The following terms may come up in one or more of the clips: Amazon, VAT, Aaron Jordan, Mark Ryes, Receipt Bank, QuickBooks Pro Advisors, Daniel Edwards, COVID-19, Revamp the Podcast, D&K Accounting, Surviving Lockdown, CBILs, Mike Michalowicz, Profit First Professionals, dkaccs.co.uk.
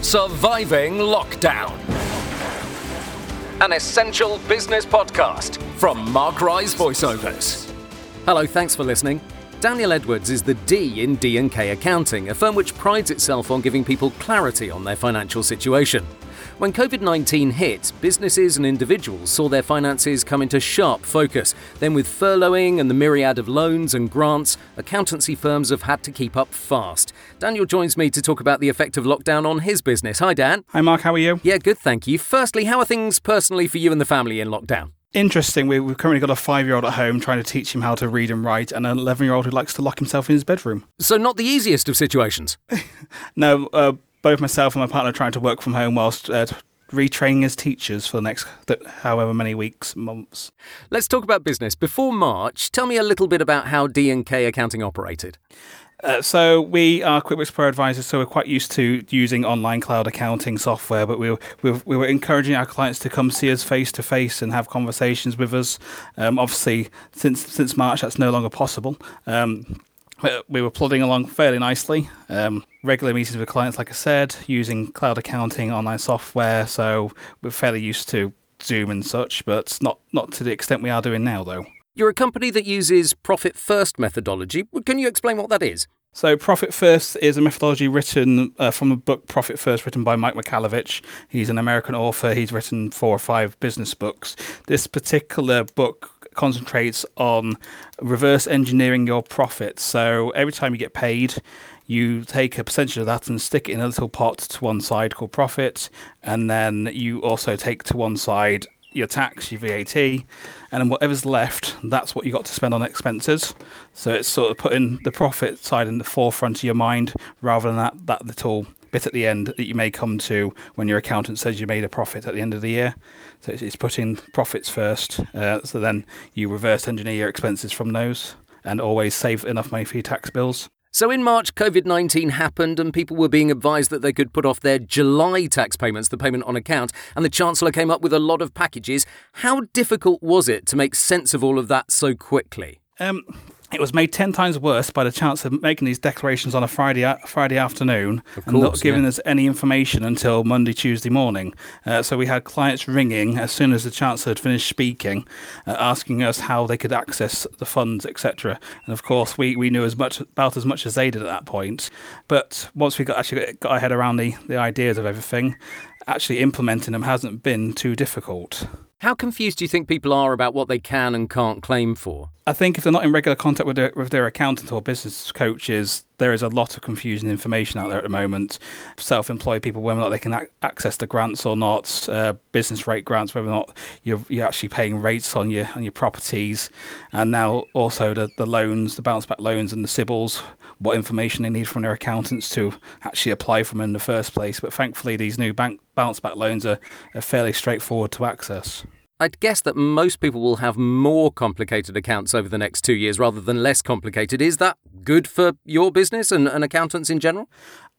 Surviving Lockdown, an essential business podcast from Mark Ryes voiceovers. Hello, thanks for listening. Daniel Edwards is the D in D&K Accounting, a firm which prides itself on giving people clarity on their financial situation. When COVID-19 hit, businesses and individuals saw their finances come into sharp focus. Then with furloughing and the myriad of loans and grants, accountancy firms have had to keep up fast. Daniel joins me to talk about the effect of lockdown on his business. Hi, Dan. Hi, Mark. How are you? Yeah, good, thank you. Firstly, how are things personally for you and the family in lockdown? Interesting. We've currently got a 5-year-old at home trying to teach him how to read and write, and an 11-year-old who likes to lock himself in his bedroom. So not the easiest of situations? No, both myself and my partner are trying to work from home whilst retraining as teachers for the next however many weeks, months. Let's talk about business. Before March, tell me a little bit about how D&K Accounting operated. So we are QuickBooks Pro Advisors, so we're quite used to using online cloud accounting software, but we were encouraging our clients to come see us face-to-face and have conversations with us. Obviously, since March, that's no longer possible. We were plodding along fairly nicely. Regular meetings with clients, like I said, using cloud accounting, online software, so we're fairly used to Zoom and such, but not to the extent we are doing now, though. You're a company that uses Profit First methodology. Can you explain what that is? So Profit First is a methodology written from a book, Profit First, written by Mike Michalowicz. He's an American author. He's written 4 or 5 business books. This particular book concentrates on reverse engineering your profits. So every time you get paid, you take a percentage of that and stick it in a little pot to one side called profit. And then you also take to one side your tax, your VAT, and then whatever's left, that's what you got to spend on expenses. So it's sort of putting the profit side in the forefront of your mind rather than that little bit at the end that you may come to when your accountant says you made a profit at the end of the year. So it's putting profits first, so then you reverse engineer your expenses from those and always save enough money for your tax bills. So in March, COVID-19 happened and people were being advised that they could put off their July tax payments, the payment on account, and the Chancellor came up with a lot of packages. How difficult was it to make sense of all of that so quickly? It was made 10 times worse by the Chancellor making these declarations on a Friday afternoon, of course, and not giving us any information until Monday, Tuesday morning. So we had clients ringing as soon as the Chancellor had finished speaking, asking us how they could access the funds, etc. And of course, we knew about as much as they did at that point. But once we got our head around the ideas of everything, actually implementing them hasn't been too difficult. How confused do you think people are about what they can and can't claim for? I think if they're not in regular contact with their accountant or business coaches, there is a lot of confusing information out there at the moment. Self-employed people, whether or not they can access the grants or not, business rate grants, whether or not you're actually paying rates on your properties, and now also the loans, the bounce-back loans and the CBILs, what information they need from their accountants to actually apply for them in the first place. But thankfully, these new bounce-back loans are fairly straightforward to access. I'd guess that most people will have more complicated accounts over the next 2 years rather than less complicated. Is that good for your business and accountants in general?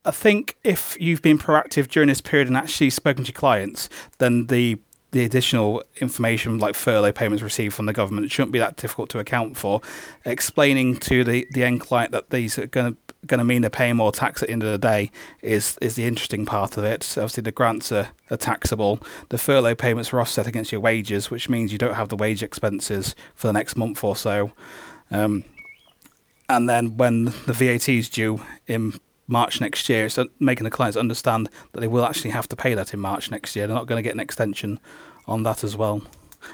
I think if you've been proactive during this period and actually spoken to clients, then the additional information like furlough payments received from the government shouldn't be that difficult to account for. Explaining to the end client that these are going to mean they're paying more tax at the end of the day is the interesting part of it. So obviously the grants are taxable. The furlough payments are offset against your wages, which means you don't have the wage expenses for the next month or so. And then when the VAT is due in March next year, it's making the clients understand that they will actually have to pay that in March next year. They're not going to get an extension on that as well.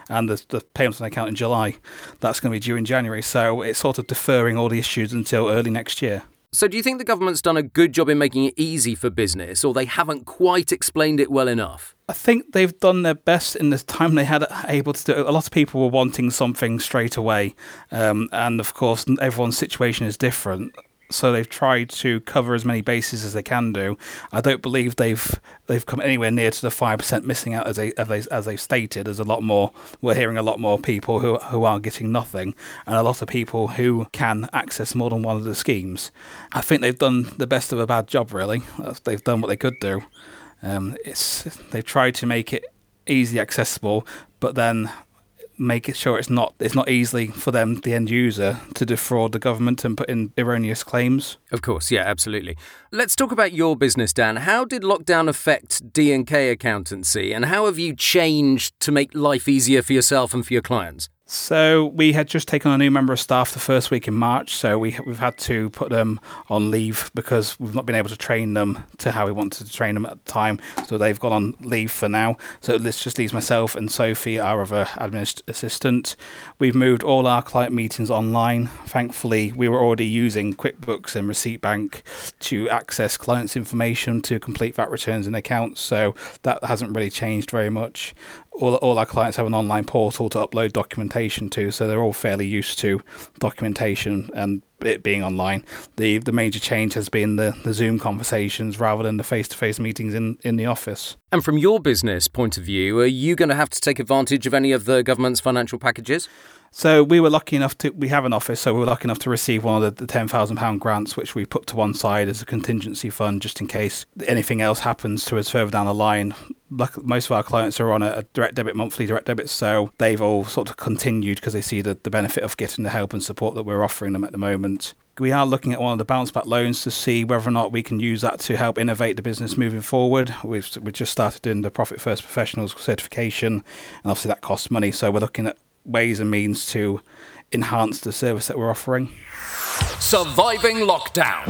And the payments on account in July, that's going to be due in January. So it's sort of deferring all the issues until early next year. So do you think the government's done a good job in making it easy for business, or they haven't quite explained it well enough? I think they've done their best in the time they had able to do it. A lot of people were wanting something straight away. And of course, everyone's situation is different. So they've tried to cover as many bases as they can do. I don't believe they've come anywhere near to the 5% missing out as they've stated. There's a lot more. We're hearing a lot more people who are getting nothing, and a lot of people who can access more than one of the schemes. I think they've done the best of a bad job, really. They've done what they could do. They've tried to make it easily accessible, but then make it sure it's not easily for them, the end user, to defraud the government and put in erroneous claims. Of course, yeah, absolutely. Let's talk about your business, Dan. How did lockdown affect D&K Accountancy, and how have you changed to make life easier for yourself and for your clients? So we had just taken on a new member of staff the first week in March, so we've had to put them on leave because we've not been able to train them to how we wanted to train them at the time, so they've gone on leave for now. So this just leaves myself and Sophie, our other admin assistant. We've moved all our client meetings online. Thankfully, we were already using QuickBooks and Receipt Bank to access clients' information to complete VAT returns and accounts, so that hasn't really changed very much. All our clients have an online portal to upload documentation to, so they're all fairly used to documentation and it being online. The major change has been the Zoom conversations rather than the face-to-face meetings in the office. And from your business point of view, are you going to have to take advantage of any of the government's financial packages? So we have an office, so we were lucky enough to receive one of the £10,000 grants, which we put to one side as a contingency fund just in case anything else happens to us further down the line. Most of our clients are on a monthly direct debit, so they've all sort of continued because they see the benefit of getting the help and support that we're offering them at the moment. We are looking at one of the bounce back loans to see whether or not we can use that to help innovate the business moving forward. We've just started doing the Profit First Professionals certification, and obviously that costs money, so we're looking at ways and means to enhance the service that we're offering. Surviving Lockdown.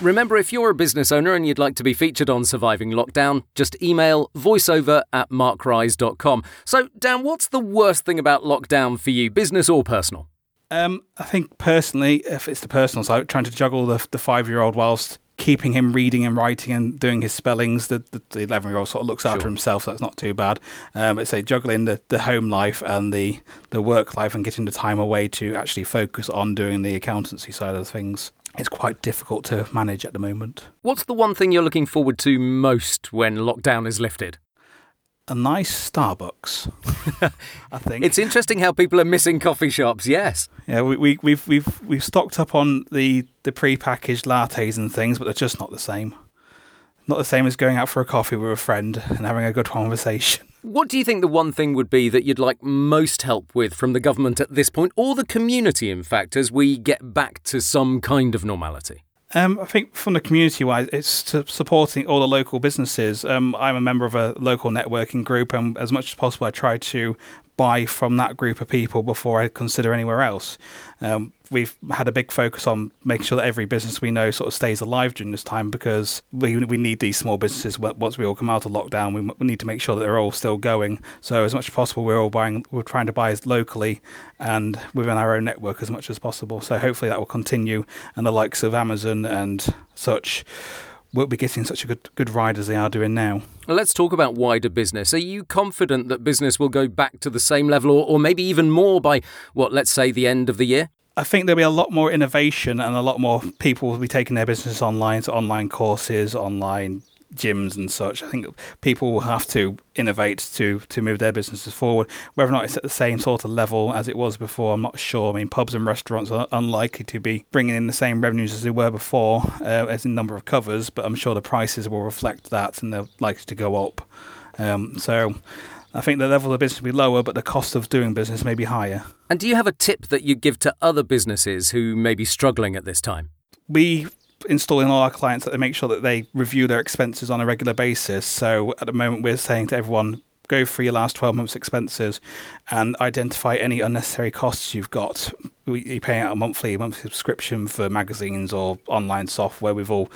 Remember, if you're a business owner and you'd like to be featured on Surviving Lockdown, just email voiceover@markryes.com. So, Dan, what's the worst thing about lockdown for you, business or personal? I think personally, if it's the personal side, trying to juggle the 5-year-old whilst keeping him reading and writing and doing his spellings. The 11-year-old sort of looks after himself, so that's not too bad. But say juggling the home life and the work life and getting the time away to actually focus on doing the accountancy side of things. It's quite difficult to manage at the moment. What's the one thing you're looking forward to most when lockdown is lifted? A nice Starbucks, I think. It's interesting how people are missing coffee shops, yes. Yeah, we've stocked up on the pre-packaged lattes and things, but they're just not the same. Not the same as going out for a coffee with a friend and having a good conversation. What do you think the one thing would be that you'd like most help with from the government at this point, or the community, in fact, as we get back to some kind of normality? I think from the community-wise, it's to supporting all the local businesses. I'm a member of a local networking group, and as much as possible, I try to buy from that group of people before I consider anywhere else. We've had a big focus on making sure that every business we know sort of stays alive during this time, because we need these small businesses. Once we all come out of lockdown, we need to make sure that they're all still going. So as much as possible, we're trying to buy locally and within our own network as much as possible. So hopefully that will continue, and the likes of Amazon and such won't be getting such a good ride as they are doing now. Let's talk about wider business. Are you confident that business will go back to the same level or maybe even more by, let's say the end of the year? I think there'll be a lot more innovation, and a lot more people will be taking their business online, so online courses, online gyms and such. I think people will have to innovate to move their businesses forward. Whether or not it's at the same sort of level as it was before, I'm not sure. I mean, pubs and restaurants are unlikely to be bringing in the same revenues as they were before, as in number of covers, but I'm sure the prices will reflect that, and they're likely to go up. So I think the level of business will be lower, but the cost of doing business may be higher. And do you have a tip that you give to other businesses who may be struggling at this time? We installing all our clients that they make sure that they review their expenses on a regular basis. So at the moment, we're saying to everyone, go through your last 12 months' expenses and identify any unnecessary costs you've got. You're paying out a monthly subscription for magazines or online software. We've all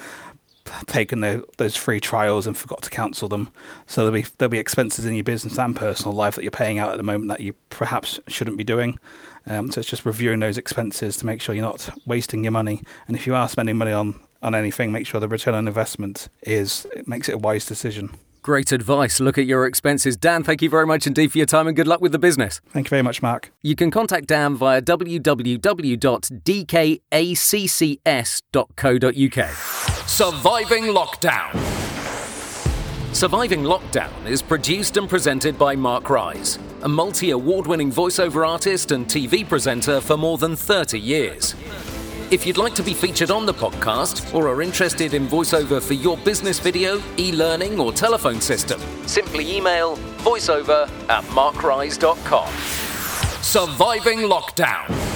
taken those free trials and forgot to cancel them. So there'll be expenses in your business and personal life that you're paying out at the moment that you perhaps shouldn't be doing. So it's just reviewing those expenses to make sure you're not wasting your money. And if you are spending money on anything, make sure the return on investment makes it a wise decision. Great advice. Look at your expenses. Dan, thank you very much indeed for your time, and good luck with the business. Thank you very much, Mark. You can contact Dan via www.dkaccs.co.uk. Surviving Lockdown. Surviving Lockdown is produced and presented by Mark Ryes, a multi-award-winning voiceover artist and TV presenter for more than 30 years. If you'd like to be featured on the podcast or are interested in voiceover for your business video, e-learning or telephone system, simply email voiceover@markryes.com. Surviving Lockdown.